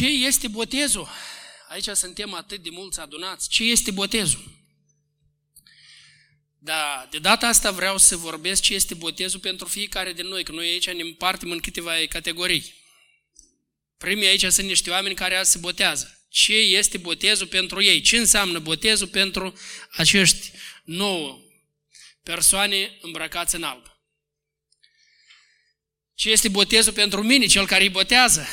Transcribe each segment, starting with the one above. Ce este botezul? Aici suntem atât de mulți adunați. Ce este botezul? Da, de data asta vreau să vorbesc ce este botezul pentru fiecare din noi, că noi aici ne împartim în câteva categorii. Primii aici sunt niște oameni care azi se botează. Ce este botezul pentru ei? Ce înseamnă botezul pentru acești 9 persoane îmbrăcați în alb? Ce este botezul pentru mine, cel care îi botează?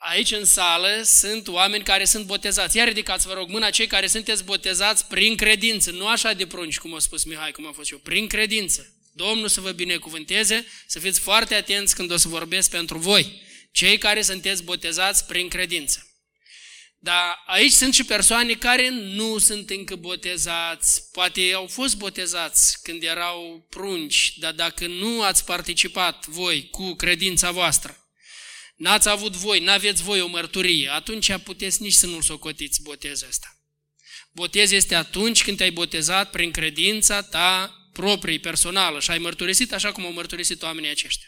Aici în sală sunt oameni care sunt botezați. Ia ridicați, vă rog, mâna cei care sunteți botezați prin credință, nu așa de prunci, cum a spus Mihai, cum a fost eu, prin credință. Domnul să vă binecuvânteze, să fiți foarte atenți când o să vorbesc pentru voi, cei care sunteți botezați prin credință. Dar aici sunt și persoane care nu sunt încă botezați, poate au fost botezați când erau prunci, dar dacă nu ați participat voi cu credința voastră, n-ați avut voi, n-aveți voi o mărturie, atunci puteți nici să nu-l socotiți botezul ăsta. Botez este atunci când te-ai botezat prin credința ta proprie, personală și ai mărturisit așa cum au mărturisit oamenii aceștia.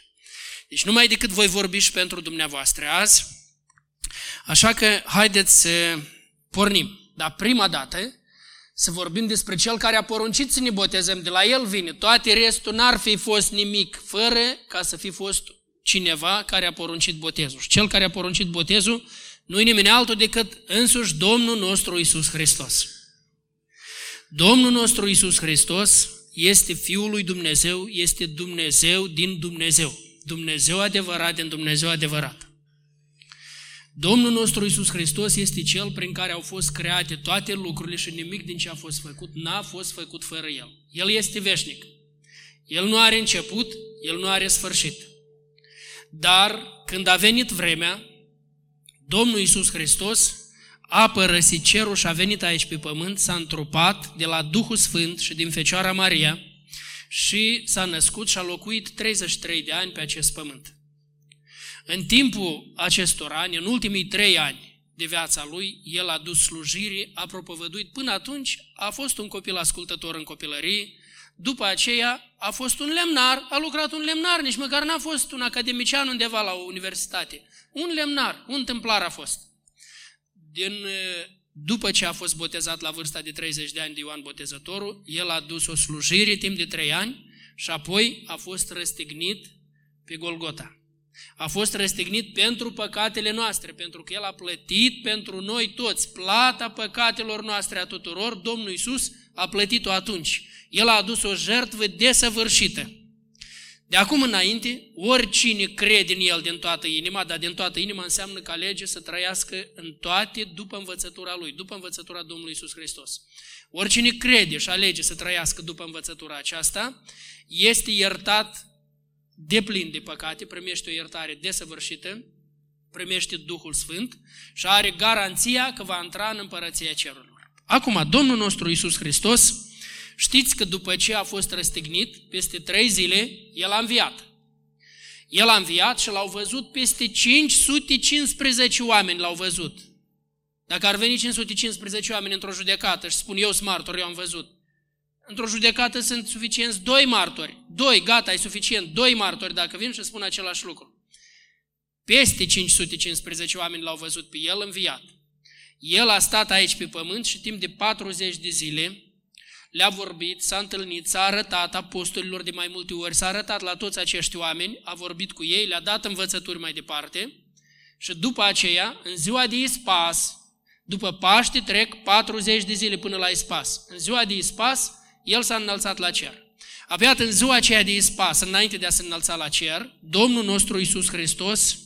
Deci numai decât voi vorbi și pentru dumneavoastră azi, așa că haideți să pornim. Dar prima dată să vorbim despre cel care a poruncit să ne botezăm, de la el vine, toate restul n-ar fi fost nimic fără ca să fi fost cineva care a poruncit botezul. Și cel care a poruncit botezul nu-i nimeni altul decât însuși Domnul nostru Iisus Hristos. Domnul nostru Iisus Hristos este Fiul lui Dumnezeu, este Dumnezeu din Dumnezeu. Dumnezeu adevărat din Dumnezeu adevărat. Domnul nostru Iisus Hristos este Cel prin care au fost create toate lucrurile și nimic din ce a fost făcut n-a fost făcut fără El. El este veșnic. El nu are început, El nu are sfârșit. Dar când a venit vremea, Domnul Iisus Hristos a părăsit cerul și a venit aici pe pământ, s-a întrupat de la Duhul Sfânt și din Fecioara Maria și s-a născut și a locuit 33 de ani pe acest pământ. În timpul acestor ani, în ultimii 3 ani de viața lui, el a dus slujire, a propovăduit. Până atunci a fost un copil ascultător în copilărie, după aceea a fost un lemnar, a lucrat un lemnar, nici măcar n-a fost un academician undeva la o universitate. Un lemnar, un tâmplar a fost. După ce a fost botezat la vârsta de 30 de ani de Ioan Botezătorul, el a dus o slujire timp de 3 ani și apoi a fost răstignit pe Golgota. A fost răstignit pentru păcatele noastre, pentru că el a plătit pentru noi toți plata păcatelor noastre a tuturor. Domnul Iisus a plătit-o atunci. El a adus o jertfă desăvârșită. De acum înainte, oricine crede în El din toată inima, dar din toată inima înseamnă că alege să trăiască în toate după învățătura Lui, după învățătura Domnului Iisus Hristos. Oricine crede și alege să trăiască după învățătura aceasta, este iertat deplin de păcate, primește o iertare desăvârșită, primește Duhul Sfânt și are garanția că va intra în Împărăția Cerurilor. Acum, Domnul nostru Iisus Hristos, știți că după ce a fost răstignit, peste 3 zile, El a înviat. El a înviat și l-au văzut peste 515 oameni l-au văzut. Dacă ar veni 515 oameni într-o judecată și spun eu sunt martor, eu am văzut. Într-o judecată sunt suficienți 2 martori. 2, gata, e suficient, 2 martori dacă vin și spun același lucru. Peste 515 oameni l-au văzut pe El înviat. El a stat aici pe pământ și timp de 40 de zile le-a vorbit, s-a întâlnit, s-a arătat apostolilor de mai multe ori, s-a arătat la toți acești oameni, a vorbit cu ei, le-a dat învățături mai departe și după aceea, în ziua de ispas, după Paște trec 40 de zile până la ispas. În ziua de ispas, el s-a înălțat la cer. Abia în ziua aceea de ispas, înainte de a se înălța la cer, Domnul nostru Iisus Hristos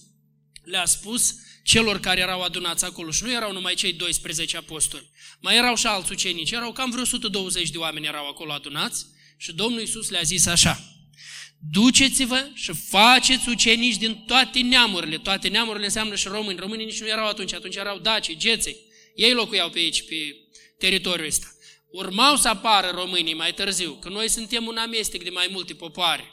le-a spus celor care erau adunați acolo, și nu erau numai cei 12 apostoli, mai erau și alți ucenici, erau cam vreo 120 de oameni erau acolo adunați și Domnul Iisus le-a zis așa: duceți-vă și faceți ucenici din toate neamurile. Toate neamurile înseamnă și români. Românii nici nu erau atunci, atunci erau daci, geței. Ei locuiau pe aici, pe teritoriul ăsta. Urmau să apară românii mai târziu, că noi suntem un amestec de mai multe popoare.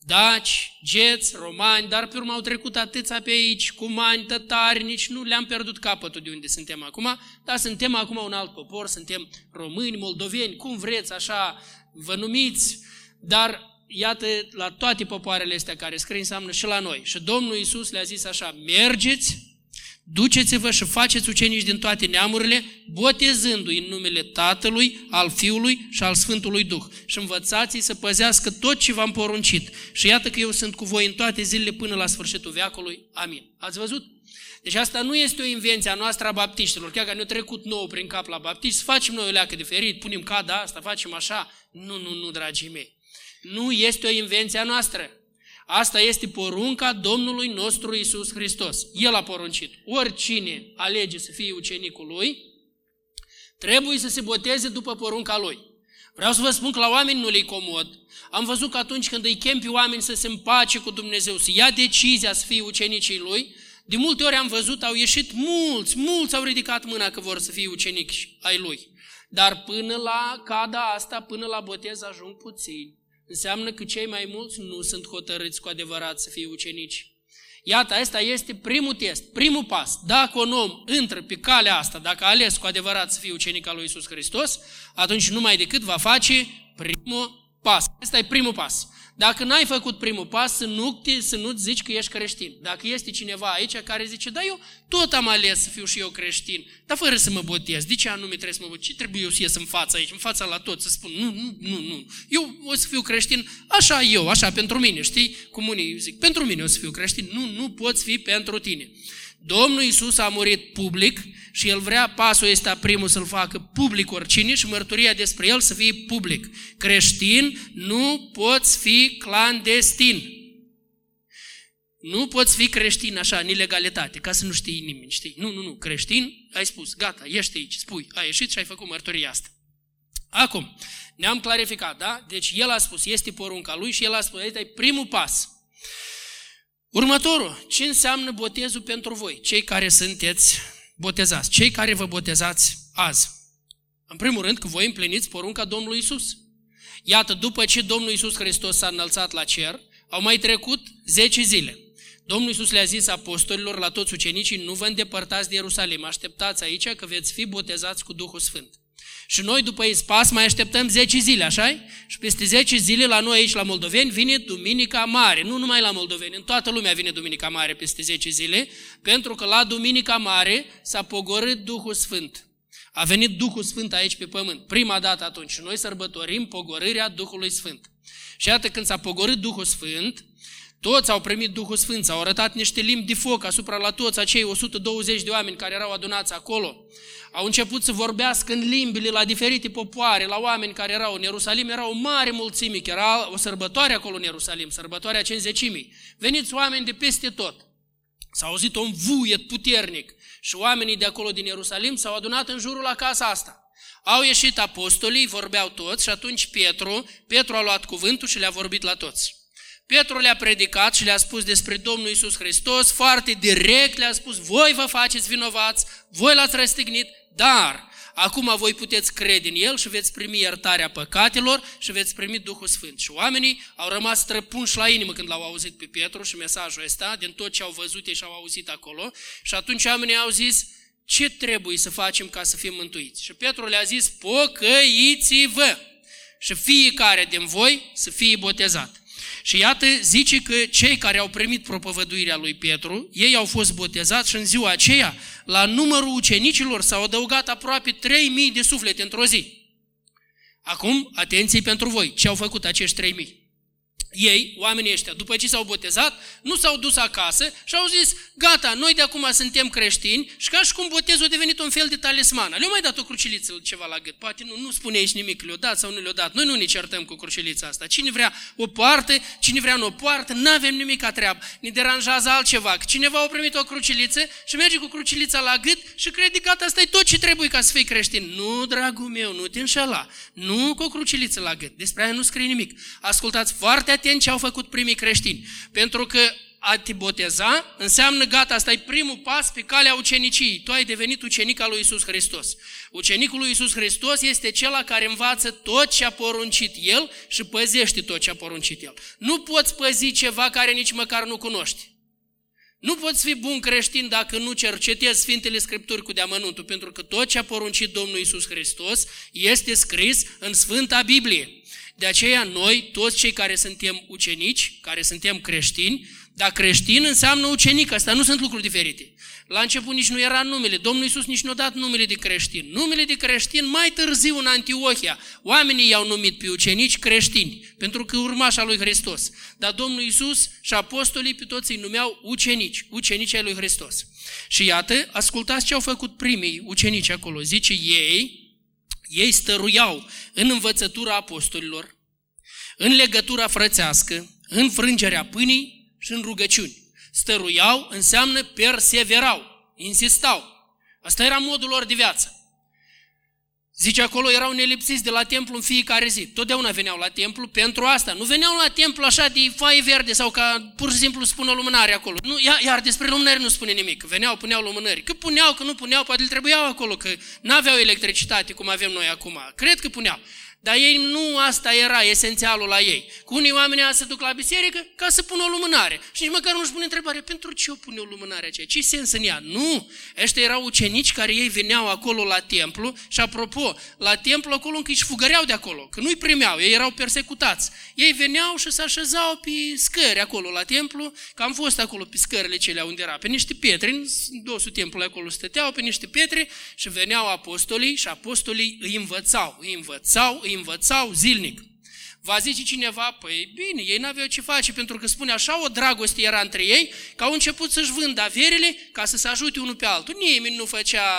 Daci, geți, romani, dar pe urmă au trecut atâția pe aici, cumani, tătari, nici nu le-am pierdut capătul de unde suntem acum, dar suntem acum un alt popor, suntem români, moldoveni, cum vreți, așa vă numiți, dar iată, la toate popoarele astea care scrie înseamnă și la noi. Și Domnul Iisus le-a zis așa: mergeți, duceți-vă și faceți ucenici din toate neamurile, botezându-i în numele Tatălui, al Fiului și al Sfântului Duh. Și învățați-i să păzească tot ce v-am poruncit. Și iată că eu sunt cu voi în toate zilele până la sfârșitul veacului. Amin. Ați văzut? Deci asta nu este o invenție a noastră a baptiștilor. Chiar că ne-a trecut nouă prin cap la baptiști, facem noi o leacă diferit, punem cada asta, facem așa. Nu, nu, nu, dragii mei. Nu este o invenție a noastră. Asta este porunca Domnului nostru Iisus Hristos. El a poruncit. Oricine alege să fie ucenicul lui, trebuie să se boteze după porunca lui. Vreau să vă spun că la oameni nu le-i comod. Am văzut că atunci când îi chem pe oameni să se împace cu Dumnezeu, să ia decizia să fie ucenicii lui, de multe ori am văzut, au ieșit mulți au ridicat mâna că vor să fie ucenici ai lui. Dar până la cada asta, până la botez ajung puțini. Înseamnă că cei mai mulți nu sunt hotărâți cu adevărat să fie ucenici. Iată, asta este primul test, primul pas. Dacă un om intră pe calea asta, dacă a ales cu adevărat să fie ucenic al lui Iisus Hristos, atunci numai decât va face primul pas. Asta e primul pas. Dacă n-ai făcut primul pas, să nu-ți zici că ești creștin. Dacă este cineva aici care zice: da, eu tot am ales să fiu și eu creștin, dar fără să mă botez. De ce anume trebuie să mă botez? Ce trebuie eu să ies în fața aici, în fața la tot, să spun: nu, eu o să fiu creștin așa eu, așa pentru mine, știi? Cum unii zic, pentru mine o să fiu creștin. Nu poți fi pentru tine. Domnul Iisus a murit public și El vrea pasul ăsta primul să-l facă public oricine și mărturia despre El să fie public. Creștin, nu poți fi clandestin. Nu poți fi creștin așa, în ilegalitate, ca să nu știi nimeni, știi? Nu, creștin, ai spus, gata, ești aici, spui, ai ieșit și ai făcut mărturia asta. Acum, ne-am clarificat, da? Deci El a spus, este porunca Lui și El a spus, ăsta e primul pas. Următorul, ce înseamnă botezul pentru voi, cei care sunteți botezați, cei care vă botezați azi? În primul rând că voi împliniți porunca Domnului Iisus. Iată, după ce Domnul Iisus Hristos s-a înălțat la cer, au mai trecut 10 zile. Domnul Iisus le-a zis apostolilor, la toți ucenicii: nu vă îndepărtați de Ierusalim, așteptați aici că veți fi botezați cu Duhul Sfânt. Și noi după ispas mai așteptăm 10 zile, așa-i? Și peste 10 zile la noi aici la Moldoveni vine Duminica Mare. Nu numai la Moldoveni, în toată lumea vine Duminica Mare peste 10 zile, pentru că la Duminica Mare s-a pogorât Duhul Sfânt. A venit Duhul Sfânt aici pe pământ. Prima dată atunci noi sărbătorim pogorârea Duhului Sfânt. Și iată, când s-a pogorât Duhul Sfânt, toți au primit Duhul Sfânt, s-au arătat niște limbi de foc asupra la toți acei 120 de oameni care erau adunați acolo. Au început să vorbească în limbile la diferite popoare, la oameni care erau în Ierusalim, erau o mare mulțime, era o sărbătoare acolo în Ierusalim, sărbătoarea Cincizecimii. Veniți oameni de peste tot. S-a auzit un vuiet puternic și oamenii de acolo din Ierusalim s-au adunat în jurul la casa asta. Au ieșit apostolii, vorbeau toți și atunci Petru a luat cuvântul și le-a vorbit la toți. Petru le-a predicat și le-a spus despre Domnul Iisus Hristos, foarte direct le-a spus: voi vă faceți vinovați, voi l-ați răstignit, dar acum voi puteți crede în El și veți primi iertarea păcatelor și veți primi Duhul Sfânt. Și oamenii au rămas străpunși la inimă când l-au auzit pe Petru și mesajul ăsta, din tot ce au văzut ei și au auzit acolo. Și atunci oamenii au zis: ce trebuie să facem ca să fim mântuiți? Și Petru le-a zis: pocăiți-vă și fiecare din voi să fie botezat. Și iată, zice că cei care au primit propovăduirea lui Petru, ei au fost botezați și în ziua aceea, la numărul ucenicilor s-au adăugat aproape 3.000 de suflete într-o zi. Acum, atenție pentru voi, ce au făcut acești 3.000? Ei, oamenii ăștia, după ce s-au botezat, nu s-au dus acasă și au zis: gata, noi de acum suntem creștini, și ca și cum botezul a devenit un fel de talisman. Le-au mai dat o cruciliță ceva la gât, poate nu spune aici nimic, le-o dat sau nu le-o dat. Noi nu ne certăm cu crucilița asta. Cine vrea o poartă, cine vrea nu o poartă, n-avem nimic a treabă. Ne deranjează altceva. Cineva a primit o cruciliță și merge cu crucilița la gât și crede: gata, asta e tot ce trebuie ca să fii creștin. Nu, dragul meu, nu te înșela. Nu cu o cruciliță la gât. Despre aia nu scrie nimic. Ascultați foarte atent ce au făcut primii creștini. Pentru că a te boteza înseamnă gata, asta e primul pas pe calea ucenicii. Tu ai devenit ucenic al lui Iisus Hristos. Ucenicul lui Iisus Hristos este cel care învață tot ce a poruncit El și păzește tot ce a poruncit El. Nu poți păzi ceva care nici măcar nu cunoști. Nu poți fi bun creștin dacă nu cercetezi Sfintele Scripturi cu deamănuntul, pentru că tot ce a poruncit Domnul Iisus Hristos este scris în Sfânta Biblie. De aceea noi, toți cei care suntem ucenici, care suntem creștini, dar creștin înseamnă ucenic, asta nu sunt lucruri diferite. La început nici nu era numele, Domnul Iisus nici nu a dat numele de creștin. Numele de creștin mai târziu în Antiohia, oamenii i-au numit pe ucenici creștini, pentru că urmașa lui Hristos. Dar Domnul Iisus și apostolii pe toți îi numeau ucenici, ucenici ai lui Hristos. Și iată, ascultați ce au făcut primii ucenici acolo, zice ei stăruiau în învățătura apostolilor, în legătura frățească, în frângerea pâinii, și în rugăciuni. Stăruiau înseamnă perseverau, insistau. Asta era modul lor de viață. Zice acolo, erau nelipsiți de la templu în fiecare zi. Totdeauna veneau la templu pentru asta. Nu veneau la templu așa de faie verde sau ca pur și simplu spună lumânare acolo. Nu, iar despre lumânări nu spune nimic. Veneau, puneau lumânări. Că puneau, că nu puneau, poate le trebuiau acolo, că n-aveau electricitate cum avem noi acum. Cred că puneau. Dar ei nu asta era esențialul la ei. Cu unii oameni se duc la biserică ca să pună o lumânare. Și nici măcar nu-și pune întrebarea, pentru ce o pune o lumânare aceea? Ce sens în ea? Nu! Ăștia erau ucenici care ei veneau acolo la templu și apropo, la templu acolo încă își fugăreau de acolo, că nu-i primeau, ei erau persecutați. Ei veneau și se așezau pe scări acolo la templu, că am fost acolo pe scările celea unde era, pe niște pietre, în dosul templului acolo stăteau, pe niște pietre și veneau apostolii și apostolii îi învățau zilnic. Va zice cineva, păi bine, ei n-aveau ce face, pentru că spune așa, o dragoste era între ei, că au început să-și vândă averile ca să se ajute unul pe altul. Nimeni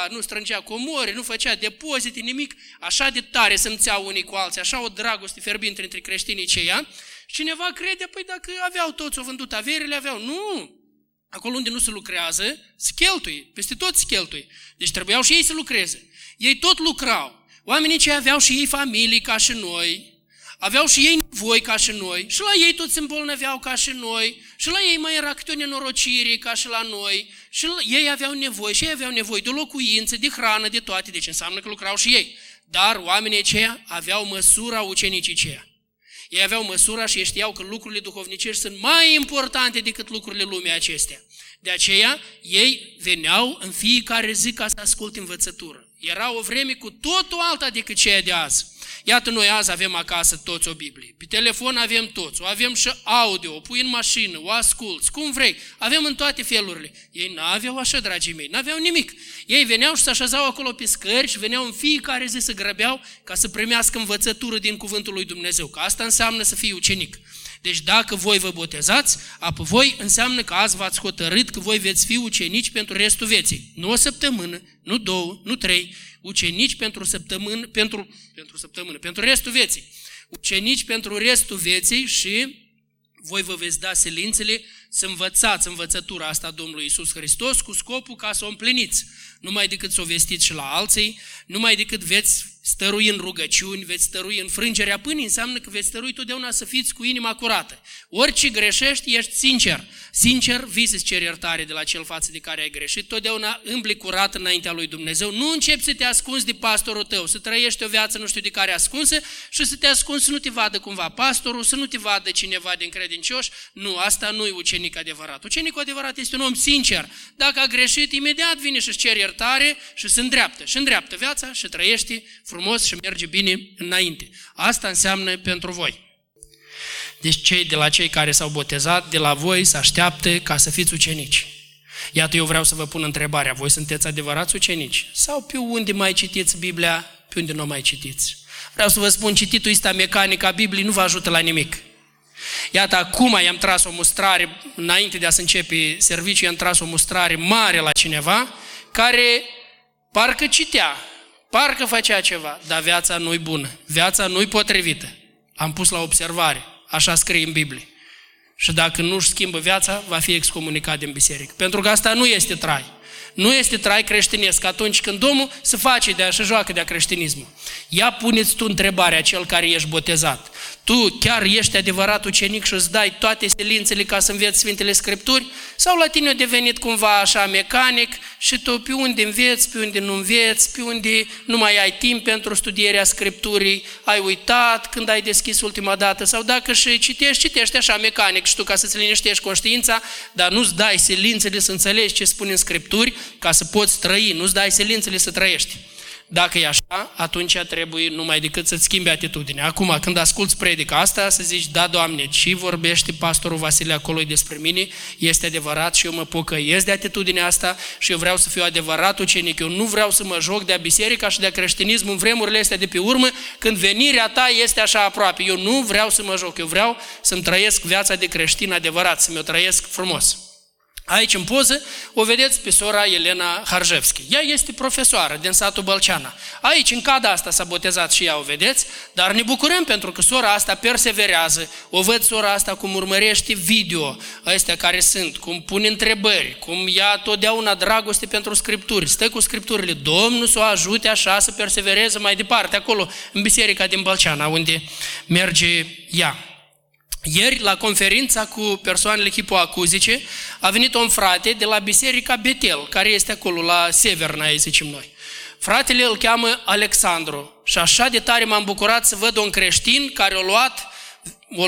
nu strângea comori, nu făcea depozite, nimic. Așa de tare simțeau unii cu alții, așa o dragoste fierbinte între creștinii ceia. Cineva crede, păi dacă aveau toți, o vândut averile, aveau. Nu! Acolo unde nu se lucrează, se cheltuie, peste tot se cheltuie. Deci trebuiau și ei să lucreze. Ei tot lucrau. Oamenii cei aveau și ei familii ca și noi, aveau și ei nevoi ca și noi, și la ei toți se îmbolnăveau ca și noi, și la ei mai era câte o nenorocire ca și la noi, și ei aveau nevoi, și ei aveau nevoie de locuință, de hrană, de toate, deci înseamnă că lucrau și ei. Dar oamenii cei aveau măsura ucenicii cei. Ei aveau măsura și ei știau că lucrurile duhovnicești sunt mai importante decât lucrurile lumii acestea. De aceea, ei veneau în fiecare zi ca să asculte învățătură. Era o vreme cu totul alta decât ceea de azi. Iată, noi azi avem acasă toți o Biblie. Pe telefon avem toți, o avem și audio, o pui în mașină, o asculți, cum vrei. Avem în toate felurile. Ei n-aveau așa, dragii mei, n-aveau nimic. Ei veneau și se așezau acolo pe scări și veneau în fiecare zi să grăbeau ca să primească învățătură din cuvântul lui Dumnezeu. Că asta înseamnă să fii ucenic. Deci dacă voi vă botezați, apoi voi înseamnă că azi v-ați hotărât că voi veți fi ucenici pentru restul vieții. Nu o săptămână, nu două, nu trei, ucenici pentru săptămână, pentru restul vieții. Ucenici pentru restul vieții și voi vă veți da silințele să învățați învățătura asta a Domnului Iisus Hristos cu scopul ca să o împliniți. Numai decât să o vestiți și la alții, numai decât veți stărui în rugăciuni, veți stărui în frângerea pânii, înseamnă că veți stărui totdeauna să fiți cu inima curată. Orice greșești, ești sincer. Sincer, vii să-ți ceri iertare de la cel față de care ai greșit, totdeauna îmbli curat înaintea lui Dumnezeu. Nu începi să te ascunzi de pastorul tău, să trăiești o viață nu știu de care ascunsă și să te ascunzi să nu te vadă cumva pastorul, să nu te vadă cineva din credincioși. Nu, asta nu e ucenic adevărat. Ucenicul adevărat este un om sincer. Dacă a greșit, imediat vine și-și ceri iertare și se îndreaptă. Și îndreaptă viața și trăiește frumos și merge bine înainte. Asta înseamnă pentru voi. Deci de la cei care s-au botezat, de la voi se așteaptă ca să fiți ucenici. Iată, eu vreau să vă pun întrebarea, voi sunteți adevărați ucenici? Sau pe unde mai citiți Biblia, pe unde nu mai citiți? Vreau să vă spun, cititul ăsta mecanic a Bibliei nu vă ajută la nimic. Iată, acum i-am tras o mustrare, înainte de a se începe serviciul, i-am tras o mustrare mare la cineva, care parcă citea, parcă făcea ceva, dar viața nu-i bună, viața nu-i potrivită. Am pus la observare, așa scrie în Biblie. Și dacă nu-și schimbă viața, va fi excomunicat din biserică. Pentru că asta nu este trai. Nu este trai creștinesc atunci când omul se face de-a și joacă de-a creștinismul. Ia puneți tu întrebarea cel care ești botezat. Tu chiar ești adevărat ucenic și îți dai toate silințele ca să înveți Sfintele Scripturi? Sau la tine a devenit cumva așa mecanic și tu pe unde înveți, pe unde nu înveți, pe unde nu mai ai timp pentru studierea Scripturii, ai uitat când ai deschis ultima dată sau dacă și citești așa mecanic și tu ca să-ți liniștești conștiința, dar nu-ți dai silințele să înțelegi ce spune în Scripturi ca să poți trăi, nu-ți dai silințele să trăiești. Dacă e așa, atunci trebuie numai decât să-ți schimbi atitudinea. Acum, când asculți predica asta, să zici, da, Doamne, ce vorbește pastorul Vasile acolo despre mine, este adevărat și eu mă pocăiesc de atitudinea asta și eu vreau să fiu adevărat ucenic. Eu nu vreau să mă joc de-a biserica și de-a creștinism în vremurile astea de pe urmă, când venirea ta este așa aproape. Eu nu vreau să mă joc, eu vreau să-mi trăiesc viața de creștin adevărat, să-mi o trăiesc frumos. Aici, în poză, o vedeți pe sora Elena Harjevschi. Ea este profesoară din satul Bălceana. Aici, în cada asta, s-a botezat și ea, o vedeți, dar ne bucurăm pentru că sora asta perseverează. O văd sora asta cum urmărește video astea care sunt, cum pune întrebări, cum ia totdeauna dragoste pentru Scripturi, stă cu Scripturile. Domnul să o ajute așa să persevereze mai departe, acolo, în biserica din Bălceana, unde merge ea. Ieri, la conferința cu persoanele hipoacuzice, a venit un frate de la Biserica Betel, care este acolo, la Sever, zicem noi. Fratele îl cheamă Alexandru și așa de tare m-am bucurat să văd un creștin care a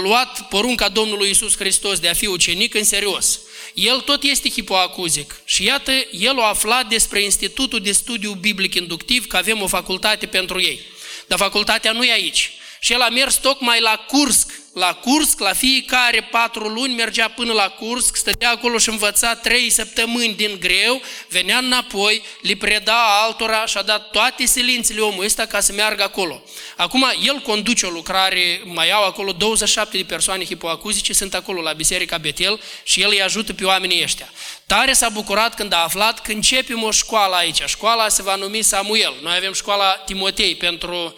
luat porunca Domnului Iisus Hristos de a fi ucenic în serios. El tot este hipoacuzic și iată, el a aflat despre Institutul de Studiu Biblic Inductiv, că avem o facultate pentru ei. Dar facultatea nu e aici. Și el a mers tocmai la Kursk. La Kursk, la fiecare 4 luni mergea până la Kursk, stătea acolo și învăța 3 săptămâni din greu, venea înapoi, li preda altora și a dat toate silințele omului ăsta ca să meargă acolo. Acum el conduce o lucrare, mai au acolo 27 de persoane hipoacuzice, sunt acolo la Biserica Betel și el îi ajută pe oamenii ăștia. Tare s-a bucurat când a aflat că începem o școală aici. Școala se va numi Samuel. Noi avem școala Timotei pentru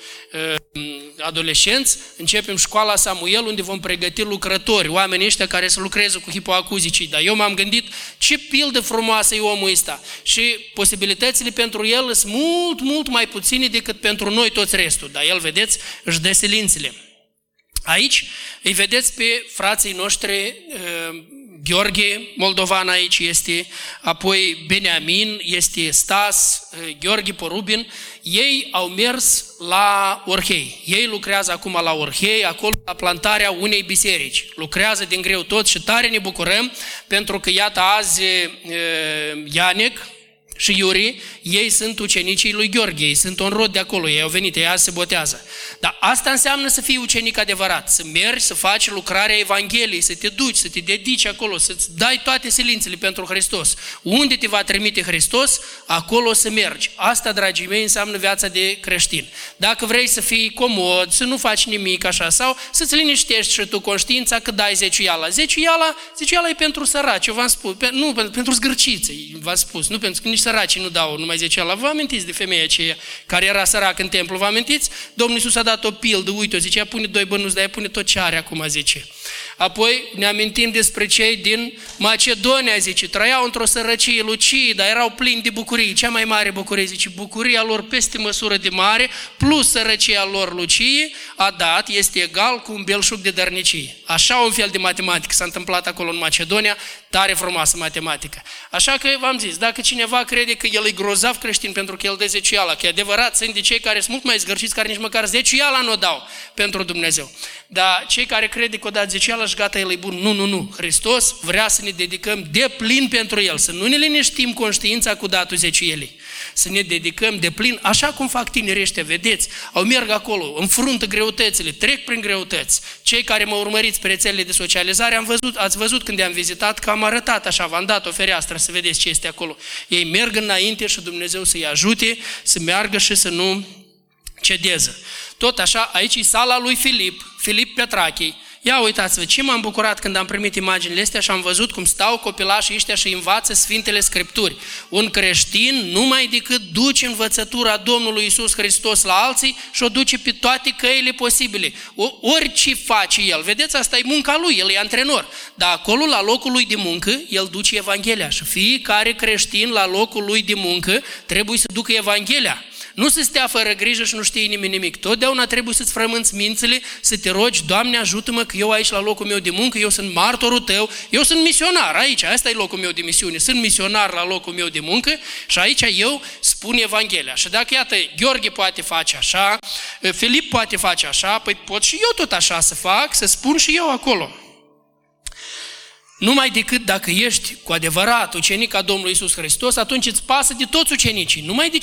adolescenți, începem școala Samuel unde vom pregăti lucrători, oamenii ăștia care să lucreze cu hipoacuzicii. Dar eu m-am gândit ce pildă frumoasă e omul ăsta și posibilitățile pentru el sunt mult, mult mai puține decât pentru noi toți restul. Dar el, vedeți, își dă silințele. Aici îi vedeți pe frații noștri, Gheorghe Moldovan aici este, apoi Beniamin, este Stas, Gheorghe Porubin. Ei au mers la Orhei. Ei lucrează acum la Orhei, acolo la plantarea unei biserici. Lucrează din greu tot și tare ne bucurăm pentru că iată azi Ianec și Iuri, ei sunt ucenicii lui Gheorghe, ei sunt un rod de acolo, ei au venit, ei azi se botează. Dar asta înseamnă să fii ucenic adevărat, să mergi, să faci lucrarea Evangheliei, să te duci, să te dedici acolo, să-ți dai toate silințele pentru Hristos. Unde te va trimite Hristos, acolo să mergi. Asta, dragii mei, înseamnă viața de creștin. Dacă vrei să fii comod, să nu faci nimic așa, sau să-ți liniștești și tu conștiința că dai zeciuiala. Zeciuiala e pentru săraci, eu v-am spus, nu, pentru zgârciță, v-am spus, nu pentru că nici săracii nu dau numai zeciuiala. Vă amintiți de femeia aceea care era săracă în templu, vă amintiți? Domnul Iisus a dat o pildă, uite-o, zicea, pune 2 bănuți, dar ea pune tot ce are acum, zice. Apoi ne amintim despre cei din Macedonia, zice, trăiau într-o sărăcie lucie, dar erau plini de bucurie. Cea mai mare bucurie, zice, bucuria lor peste măsură de mare, plus sărăcia lor lucie, a dat, este egal cu un belșug de dărnicie. Așa un fel de matematică s-a întâmplat acolo în Macedonia, tare frumoasă matematică. Așa că v-am zis, dacă cineva crede că el e grozav creștin pentru că el dă zeciuiala, că e adevărat, sunt de cei care sunt mult mai zgârciți, care nici măcar zeciuiala nu o dau pentru Dumnezeu. Dar cei care crede că o dat zeciuiala și gata, el e bun, nu, Hristos vrea să ne dedicăm de plin pentru El, să nu ne liniștim conștiința cu datul zeciuielii, să ne dedicăm de plin, așa cum fac tinerii ăștia, vedeți, au merg acolo, înfruntă greutățile, trec prin greutăți. Cei care mă urmăriți pe rețelele de socializare, ați văzut când am vizitat că am arătat așa, v-am dat o fereastră să vedeți ce este acolo. Ei merg înainte și Dumnezeu să-i ajute să meargă și să nu cedeze. Tot așa, aici e sala lui Filip Petrachei. Ia uitați-vă, ce m-am bucurat când am primit imaginile astea și am văzut cum stau copilașii ăștia și învață Sfintele Scripturi. Un creștin numai decât duce învățătura Domnului Iisus Hristos la alții și o duce pe toate căile posibile. Orice face el, vedeți, asta e munca lui, el e antrenor. Dar acolo, la locul lui de muncă, el duce Evanghelia și fiecare creștin la locul lui de muncă trebuie să ducă Evanghelia. Nu să stea fără grijă și nu știe nimeni nimic. Totdeauna trebuie să-ți frămânți mințile, să te rogi, Doamne ajută-mă că eu aici la locul meu de muncă, eu sunt martorul Tău, eu sunt misionar aici, asta e locul meu de misiune, sunt misionar la locul meu de muncă și aici eu spun Evanghelia. Și dacă, iată, Gheorghe poate face așa, Filip poate face așa, păi pot și eu tot așa să fac, să spun și eu acolo. Numai decât dacă ești cu adevărat ucenic al Domnului Iisus Hristos, atunci îți pasă de toți ucenicii, nu numai de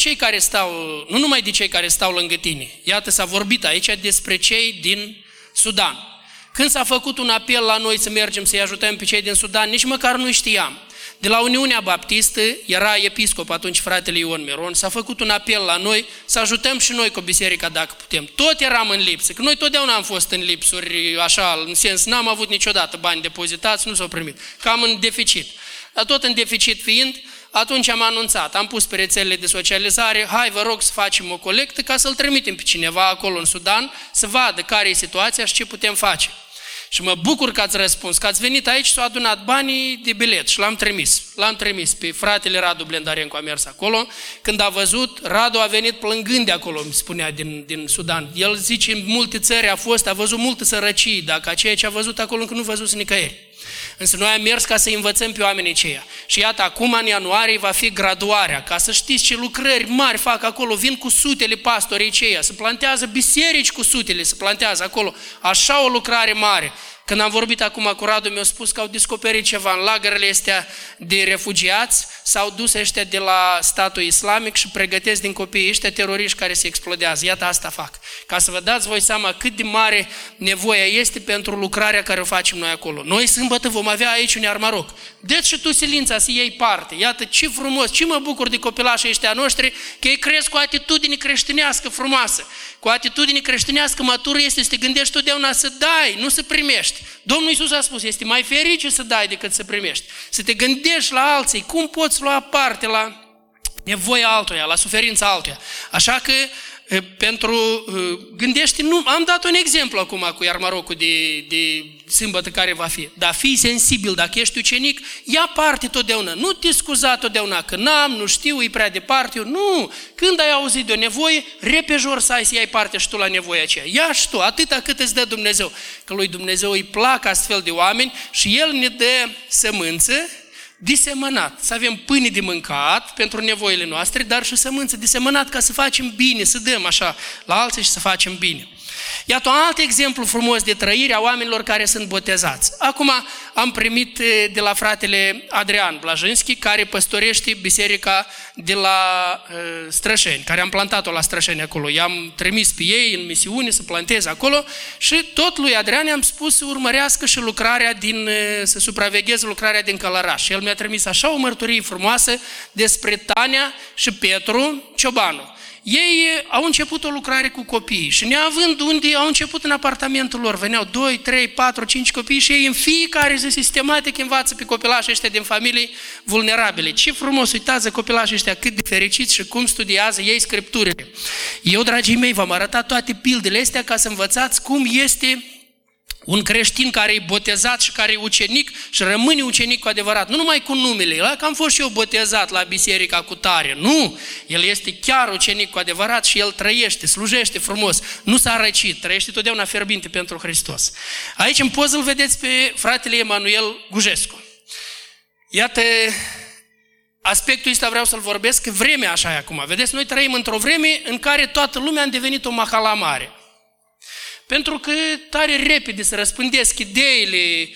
cei care stau lângă tine. Iată, s-a vorbit aici despre cei din Sudan. Când s-a făcut un apel la noi să mergem să-i ajutăm pe cei din Sudan, nici măcar nu știam. De la Uniunea Baptistă, era episcop atunci fratele Ion Miron, s-a făcut un apel la noi să ajutăm și noi cu biserica dacă putem. Tot eram în lipsă, că noi totdeauna am fost în lipsuri, așa, în sens, n-am avut niciodată bani depozitați, nu s-au primit, cam în deficit. Dar tot în deficit fiind, atunci am anunțat, am pus pe rețelele de socializare, hai vă rog să facem o colectă ca să-l trimitem pe cineva acolo în Sudan, să vadă care e situația și ce putem face. Și mă bucur că ați răspuns, că ați venit aici și s-au adunat banii de bilet și l-am trimis. L-am trimis pe fratele Radu Blendarenco, a mers acolo. Când a văzut, Radu a venit plângând de acolo, îmi spunea, din Sudan. El zice, în multe țări a fost, a văzut multe sărăcii, dacă ceea ce a văzut acolo încă nu văzut nicăieri. Însă noi am mers ca să învățăm pe oamenii aceia. Și iată, acum în ianuarie va fi graduarea, ca să știți ce lucrări mari fac acolo, vin cu sutele pastorii aceia, se plantează biserici cu sutele, se plantează acolo, așa o lucrare mare. Când am vorbit acum cu Radu, mi-au spus că au descoperit ceva în lagărele astea de refugiați, s-au dus ăștia de la statul islamic și pregătesc din copiii ăștia teroriști care se explodează. Iată, asta fac. Ca să vă dați voi seama cât de mare nevoia este pentru lucrarea care o facem noi acolo. Noi sâmbătă vom avea aici un iarmaroc. Deci și tu silința să iei parte. Iată ce frumos, ce mă bucur de copilașii ăștia noștri, că ei cresc cu atitudine creștinească frumoasă. Cu atitudine creștinească matură este să te gândești totdeauna să dai, nu să primești. Domnul Iisus a spus, este mai fericit să dai decât să primești. Să te gândești la alții, cum poți lua parte la nevoia altuia, la suferința altuia. Așa că, gândește, nu, am dat un exemplu acum cu iarmarocul de sâmbătă care va fi, dar fii sensibil, dacă ești ucenic, ia parte totdeauna, nu te scuza totdeauna că n-am, nu știu, e prea departe, nu, când ai auzit de o nevoie, repejor să iei parte și tu la nevoia aceea, ia și tu, atâta cât îți dă Dumnezeu, că lui Dumnezeu îi plac astfel de oameni și El ne dă sămânță, disemănat, să avem pâine de mâncat pentru nevoile noastre, dar și sămânță disemănat ca să facem bine, să dăm așa la alții și să facem bine. Iată un alt exemplu frumos de trăire a oamenilor care sunt botezați. Acum am primit de la fratele Adrian Blajanski, care păstorește biserica de la Strășeni, care am plantat-o la Strășeni acolo. I-am trimis pe ei în misiune să planteze acolo și tot lui Adrian i-am spus să urmărească și lucrarea să supravegheze lucrarea din Călărași. El mi-a trimis așa o mărturie frumoasă despre Tania și Petru Ciobanu. Ei au început o lucrare cu copiii și neavând unde au început în apartamentul lor, veneau 2, 3, 4, 5 copii și ei în fiecare zi sistematic învață pe copilașii ăștia din familii vulnerabile. Ce frumos, uitați copilașii ăștia cât de fericiți și cum studiază ei Scripturile. Eu, dragii mei, v-am arătat toate pildele astea ca să învățați cum este un creștin care e botezat și care e ucenic și rămâne ucenic cu adevărat. Nu numai cu numele, că am fost și eu botezat la biserica cu tare. Nu! El este chiar ucenic cu adevărat și el trăiește, slujește frumos. Nu s-a răcit, trăiește totdeauna fierbinte pentru Hristos. Aici în poză îl vedeți pe fratele Emanuel Gujescu. Iată, aspectul ăsta vreau să-l vorbesc, că vremea așa e acum. Vedeți, noi trăim într-o vreme în care toată lumea a devenit o mahala mare. Pentru că tare repede se răspândesc ideile,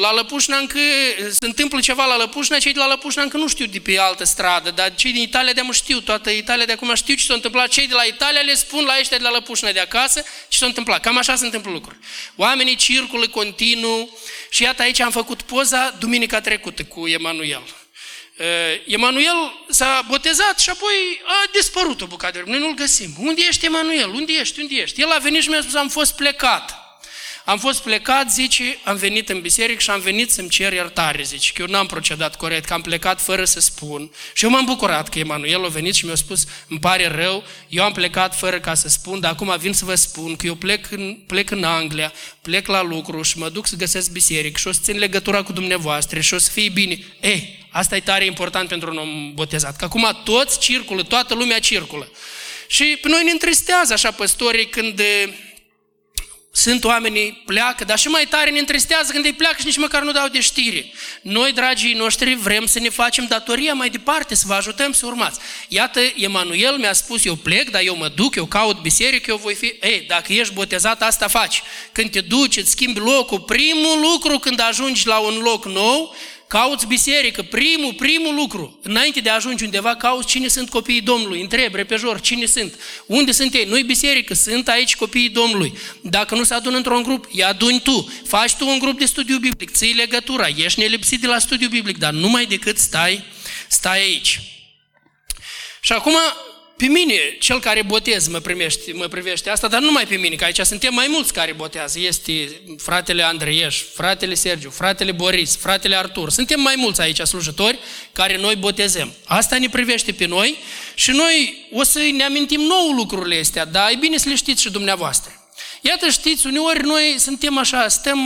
la Lăpușna încă se întâmplă ceva la Lăpușna, cei de la Lăpușna încă nu știu de pe altă stradă, dar cei din Italia de-amu știu, toată Italia de acum știu ce s-a întâmplat, cei de la Italia le spun la ăștia de la Lăpușna de acasă ce s-a întâmplat, cam așa se întâmplă lucruri. Oamenii circulă continuu și iată aici am făcut poza duminica trecută cu Emanuel. Emanuel s-a botezat și apoi a dispărut o bucată de vreme. Noi nu-l găsim. Unde ești, Emanuel? Unde ești? El a venit și mi-a spus, am fost plecat. Am fost plecat, zice, am venit în biserică și am venit să-mi cer iertare, zice, că eu n-am procedat corect, că am plecat fără să spun. Și eu m-am bucurat că Emanuel a venit și mi-a spus, îmi pare rău, eu am plecat fără ca să spun, dar acum vin să vă spun că eu plec în Anglia, plec la lucru și mă duc să găsesc biserică și o să țin legătura cu dumneavoastră și o să fie bine. Ei, asta e tare important pentru un om botezat, că acum toți circulă, toată lumea circulă. Și pe noi ne întristează așa păstorii când sunt oamenii, pleacă, dar și mai tare ne întristează când ei pleacă și nici măcar nu dau de știre. Noi, dragii noștri, vrem să ne facem datoria mai departe, să vă ajutăm să urmați. Iată, Emanuel mi-a spus, eu plec, dar eu mă duc, eu caut biserică, eu voi fi... Ei, dacă ești botezat, asta faci. Când te duci, îți schimbi locul, primul lucru când ajungi la un loc nou, cauți biserică, primul lucru. Înainte de a ajunge undeva, cauți cine sunt copiii Domnului. Întreb repejor, cine sunt? Unde sunt ei? Nu-i biserică, sunt aici copiii Domnului. Dacă nu se adună într-un grup, îi aduni tu. Faci tu un grup de studiu biblic, ții legătura, ești nelipsit de la studiu biblic, dar numai decât stai aici. Și acum, pe mine, cel care botez mă privește asta, dar numai pe mine, că aici suntem mai mulți care botează. Este fratele Andrieș, fratele Sergiu, fratele Boris, fratele Artur. Suntem mai mulți aici slujitori care noi botezăm. Asta ne privește pe noi și noi o să ne amintim nouă lucrurile astea, dar e bine să le știți și dumneavoastră. Iată, știți, uneori noi suntem așa, stăm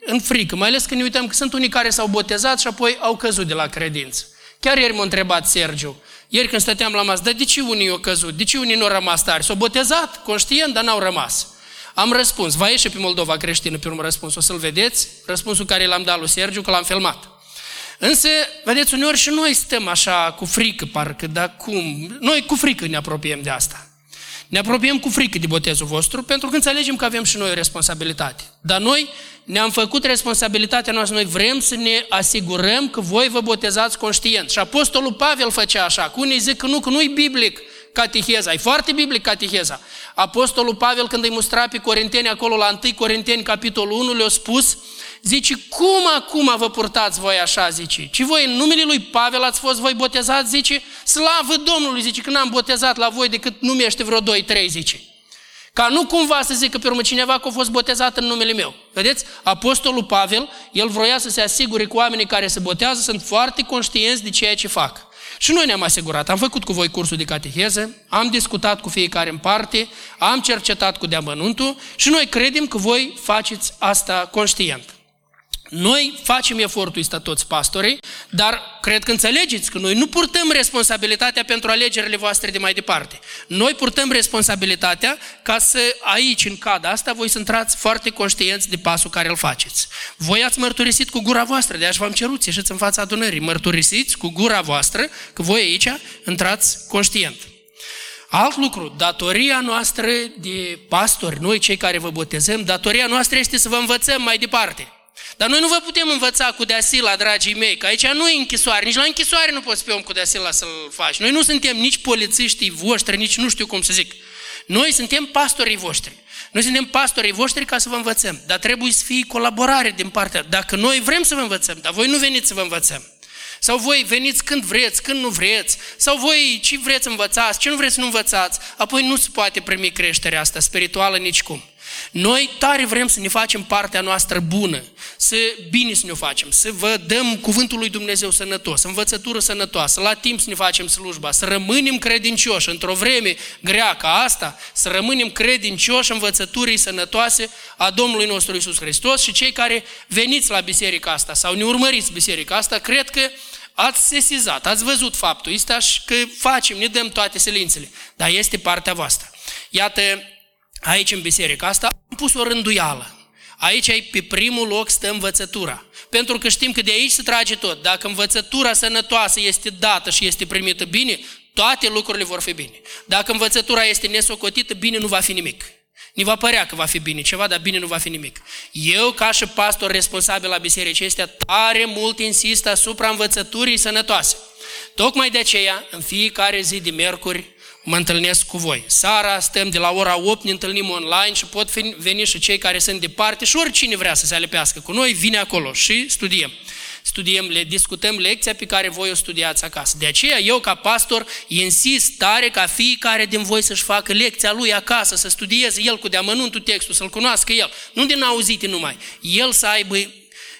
în frică, mai ales când ne uităm că sunt unii care s-au botezat și apoi au căzut de la credință. Chiar ieri m-a întrebat Sergiu, ieri când stăteam la masă, dar de ce unii au căzut? De ce unii nu au rămas tari? S-au botezat, conștient, dar n-au rămas. Am răspuns, va ieși pe Moldova creștină pe urmă răspuns, o să-l vedeți, răspunsul care l-am dat lui Sergiu, că l-am filmat. Însă, vedeți, uneori și noi stăm așa cu frică, parcă, dar cum? Noi cu frică ne apropiem de asta. Ne apropiem cu frică de botezul vostru, pentru că înțelegem că avem și noi o responsabilitate. Dar noi ne-am făcut responsabilitatea noastră, noi vrem să ne asigurăm că voi vă botezați conștient. Și Apostolul Pavel făcea așa, că unii zic că nu-i biblic cateheza, e foarte biblic cateheza. Apostolul Pavel, când îi mustra pe Corinteni acolo la 1 Corinteni, capitolul 1, le-a spus, zice, cum vă purtați voi așa, zice, ci voi în numele lui Pavel ați fost voi botezați, zice, slavă Domnului, zice, că n-am botezat la voi decât numește vreo 2-3, zice. Ca nu cumva să zică pe urmă cineva că a fost botezat în numele meu. Vedeți? Apostolul Pavel, el vroia să se asigure că oamenii care se botează sunt foarte conștienți de ceea ce fac. Și noi ne-am asigurat, am făcut cu voi cursul de cateheză, am discutat cu fiecare în parte, am cercetat cu deamănuntul și noi credem că voi faceți asta conștient. Noi facem efortul ăsta toți pastorii, dar cred că înțelegeți că noi nu purtăm responsabilitatea pentru alegerile voastre de mai departe. Noi purtăm responsabilitatea ca să aici, în cadra asta, voi să intrați foarte conștienți de pasul care îl faceți. Voi ați mărturisit cu gura voastră, de-aia v-am cerut să ieșiți în fața adunării, mărturisiți cu gura voastră că voi aici intrați conștient. Alt lucru, datoria noastră de pastori, noi cei care vă botezăm, datoria noastră este să vă învățăm mai departe. Dar noi nu vă putem învăța cu deasila, dragii mei, că aici nu e închisoare, nici la închisoare nu poți pe om cu deasila să-l faci. Noi nu suntem nici polițiștii voștri, nici nu știu cum să zic. Noi suntem pastorii voștri. Noi suntem pastorii voștri ca să vă învățăm, dar trebuie să fie colaborare din partea. Dacă noi vrem să vă învățăm, dar voi nu veniți să vă învățăm. Sau voi veniți când vreți, când nu vreți, sau voi ce vreți învățați, ce nu vreți nu învățați, apoi nu se poate primi creșterea asta spirituală nicicum. Noi tare vrem să ne facem partea noastră bună, să bine să ne facem, să vă dăm cuvântul lui Dumnezeu sănătos, învățătură sănătoasă, la timp să ne facem slujba, să rămânem credincioși într-o vreme grea ca asta, să rămânem credincioși învățăturii sănătoase a Domnului nostru Iisus Hristos și cei care veniți la biserica asta sau ne urmăriți biserica asta, cred că ați sesizat, ați văzut faptul ăsta și că facem, ne dăm toate silințele, dar este partea voastră. Iată, aici în biserica asta am pus o rânduială. Aici pe primul loc stă învățătura. Pentru că știm că de aici se trage tot. Dacă învățătura sănătoasă este dată și este primită bine, toate lucrurile vor fi bine. Dacă învățătura este nesocotită, bine nu va fi nimic. Ne va părea că va fi bine ceva, dar bine nu va fi nimic. Eu, ca și pastor responsabil la bisericii astea, tare mult insist asupra învățăturii sănătoase. Tocmai de aceea, în fiecare zi de miercuri, mă întâlnesc cu voi. Seara stăm de la ora 8, ne întâlnim online și pot veni și cei care sunt departe și oricine vrea să se alepească cu noi, vine acolo și studiem. Discutăm lecția pe care voi o studiați acasă. De aceea eu ca pastor insist tare ca fiecare din voi să-și facă lecția lui acasă, să studieze el cu deamănuntul textul, să-l cunoască el. Nu din auzite numai. El să aibă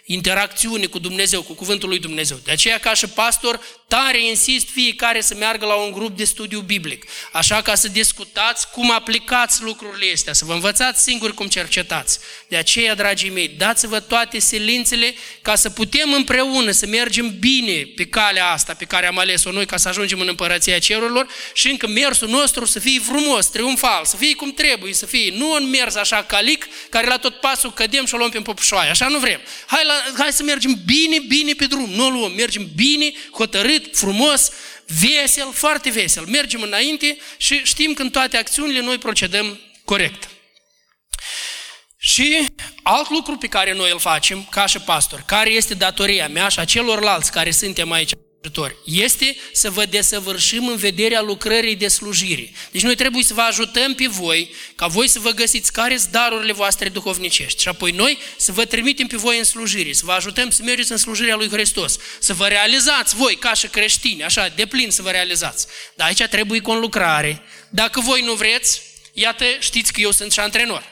interacțiune cu Dumnezeu, cu cuvântul lui Dumnezeu. De aceea ca și pastor tare insist fiecare să meargă la un grup de studiu biblic, așa ca să discutați cum aplicați lucrurile astea, să vă învățați singuri cum cercetați. De aceea, dragii mei, dați-vă toate silințele ca să putem împreună să mergem bine pe calea asta pe care am ales-o noi ca să ajungem în Împărăția Cerurilor și încă mersul nostru să fie frumos, triumfal, să fie cum trebuie, să fie nu un mers așa calic, care la tot pasul cădem și o luăm pe popușoaie, așa nu vrem. Hai să mergem bine pe drum, nu o luăm, mergem bine, hotărât, frumos, vesel, foarte vesel. Mergem înainte și știm că în toate acțiunile noi procedăm corect. Și alt lucru pe care noi îl facem ca și pastor, care este datoria mea și a celorlalți care suntem aici, este să vă desăvârșim în vederea lucrării de slujire. Deci noi trebuie să vă ajutăm pe voi, ca voi să vă găsiți care sunt darurile voastre duhovnicești. Și apoi noi să vă trimitem pe voi în slujire, să vă ajutăm să mergeți în slujirea lui Hristos, să vă realizați voi, ca și creștini, așa, de plin să vă realizați. Dar aici trebuie conlucrare. Dacă voi nu vreți, iată, știți că eu sunt și antrenor.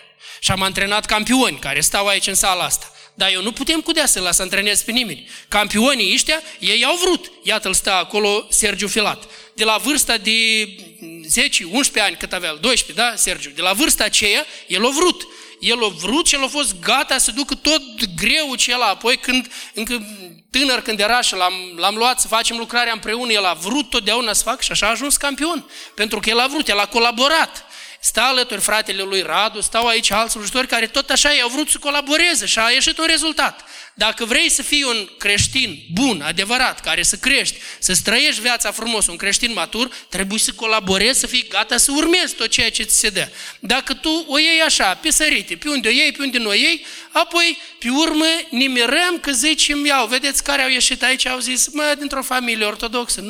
Și am antrenat campioni care stau aici în sala asta. Dar eu nu putem cu deasă la să antrenez pe nimeni. Campionii ăștia, ei au vrut. Iată-l stă acolo Sergiu Filat. De la vârsta de 10-11 ani, cât avea, 12, da, Sergiu? De la vârsta aceea, el a vrut. El a vrut și el a fost gata să ducă tot greu ce el apoi, când încă tânăr, când era și l-am luat să facem lucrarea împreună, el a vrut totdeauna să facă și așa a ajuns campion. Pentru că el a vrut, el a colaborat. Stă alături fratele lui Radu, stau aici alți slujitori care tot așa i-au vrut să colaboreze și a ieșit un rezultat. Dacă vrei să fii un creștin bun, adevărat, care să crești, să străiești viața frumos, un creștin matur, trebuie să colaborezi, să fii gata să urmezi tot ceea ce ți se dă. Dacă tu o iei așa, pe sărite, pe unde o iei, pe unde nu o iei, apoi, pe urmă, nimerăm că zicem, iau, vedeți care au ieșit aici, au zis, mă, dintr-o familie ortodoxă,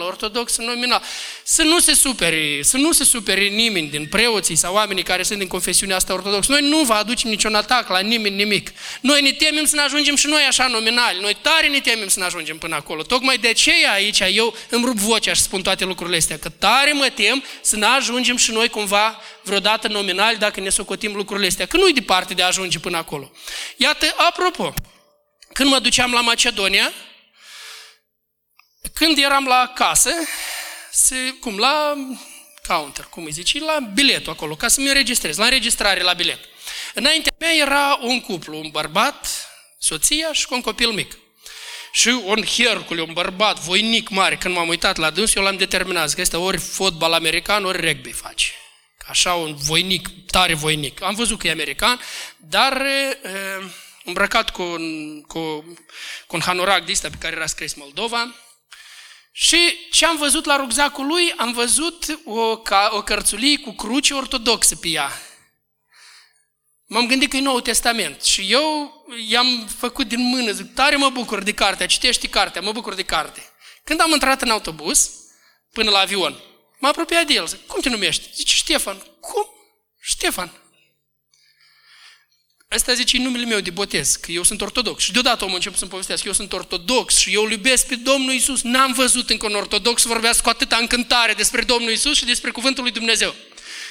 ortodoxă, nominal, să nu se supere nimeni din preoții sau oamenii care sunt din confesiunea asta ortodoxă. Noi nu vă aducem niciun atac la nimeni, nimic. Noi ne temem să ne ajungem și noi așa nominali, noi tare ne temem să ne ajungem până acolo. Tocmai de aceea aici eu îmi rup vocea și spun toate lucrurile astea, că tare mă tem să ne ajungem și noi cumva vreodată nominali dacă ne socotim lucrurile astea, că nu-i departe de a ajunge până acolo. Iată, apropo, când mă duceam la Macedonia, când eram la casă, la counter, cum îi zice, la biletul acolo, ca să-mi înregistrez, la înregistrare la bilet. Înaintea mea era un cuplu, un bărbat, soția și cu un copil mic. Și un hercule, un bărbat voinic mare, când m-am uitat la dâns, eu l-am determinat, că ăsta ori fotbal american, ori rugby face. Așa un voinic, tare voinic. Am văzut că e american, dar îmbrăcat cu un hanorac de ăsta pe care era scris Moldova. Și ce am văzut la ruczacul lui, am văzut o cărțulie cu cruce ortodoxă pe ea. M-am gândit că e Noul Testament și eu i-am făcut din mână, zic, tare mă bucur de carte, citești cartea, mă bucur de carte. Când am intrat în autobuz, până la avion, m-a apropiat de el, zic, cum te numești? Zice, Ștefan. Cum? Ștefan. Asta zice, numele meu de botez, că eu sunt ortodox. Și deodată omul începe să-mi povestească, eu sunt ortodox și eu îl iubesc pe Domnul Iisus. N-am văzut încă un ortodox vorbească cu atâta încântare despre Domnul Iisus și despre Cuvântul lui Dumnezeu.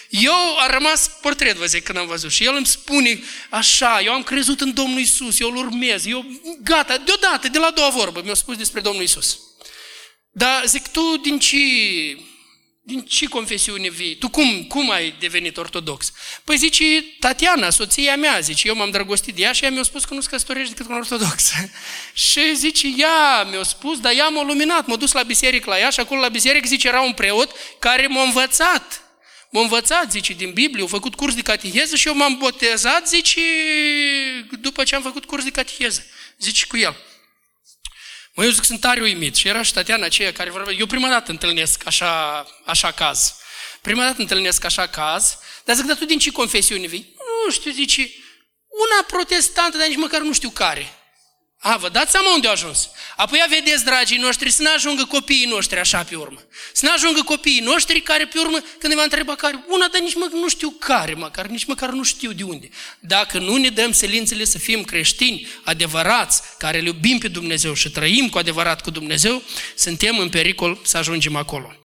Eu am rămas portret, vă zic, când am văzut. Și el îmi spune așa, eu am crezut în Domnul Iisus, eu îl urmez, eu gata, deodată, de la a doua vorbă, mi-a spus despre Domnul Iisus. Dar zic, tu din ce confesiune vii? Tu cum ai devenit ortodox? Păi zice, Tatiana, soția mea, zice, eu m-am drăgostit de ea și ea mi-a spus că nu-ți căsătorești decât cu un ortodox. Și zice, ea mi-a spus, dar ea m-a luminat, m-a dus la biserică la ea și acolo la biserică, zice, era un preot care m-a învățat, zice, din Biblie, a făcut curs de cateheză și eu m-am botezat, zice, după ce am făcut curs de cateheză, zice, cu el. Mă, eu zic, sunt tare uimit. Și era și Tatiana aceea care vorbea. Eu prima dată întâlnesc așa caz. Dar zic, dar tu din ce confesiune vii? Nu știu, zice, una protestantă, dar nici măcar nu știu care. A, vă dați seama unde a ajuns. Apoi vedeți, dragii noștri, să ne ajungă copiii noștri așa pe urmă. Să ne ajungă copiii noștri care pe urmă, când ne-am întrebat care, una, dar nici măcar nu știu de unde. Dacă nu ne dăm silințele să fim creștini adevărați, care îl iubim pe Dumnezeu și trăim cu adevărat cu Dumnezeu, suntem în pericol să ajungem acolo.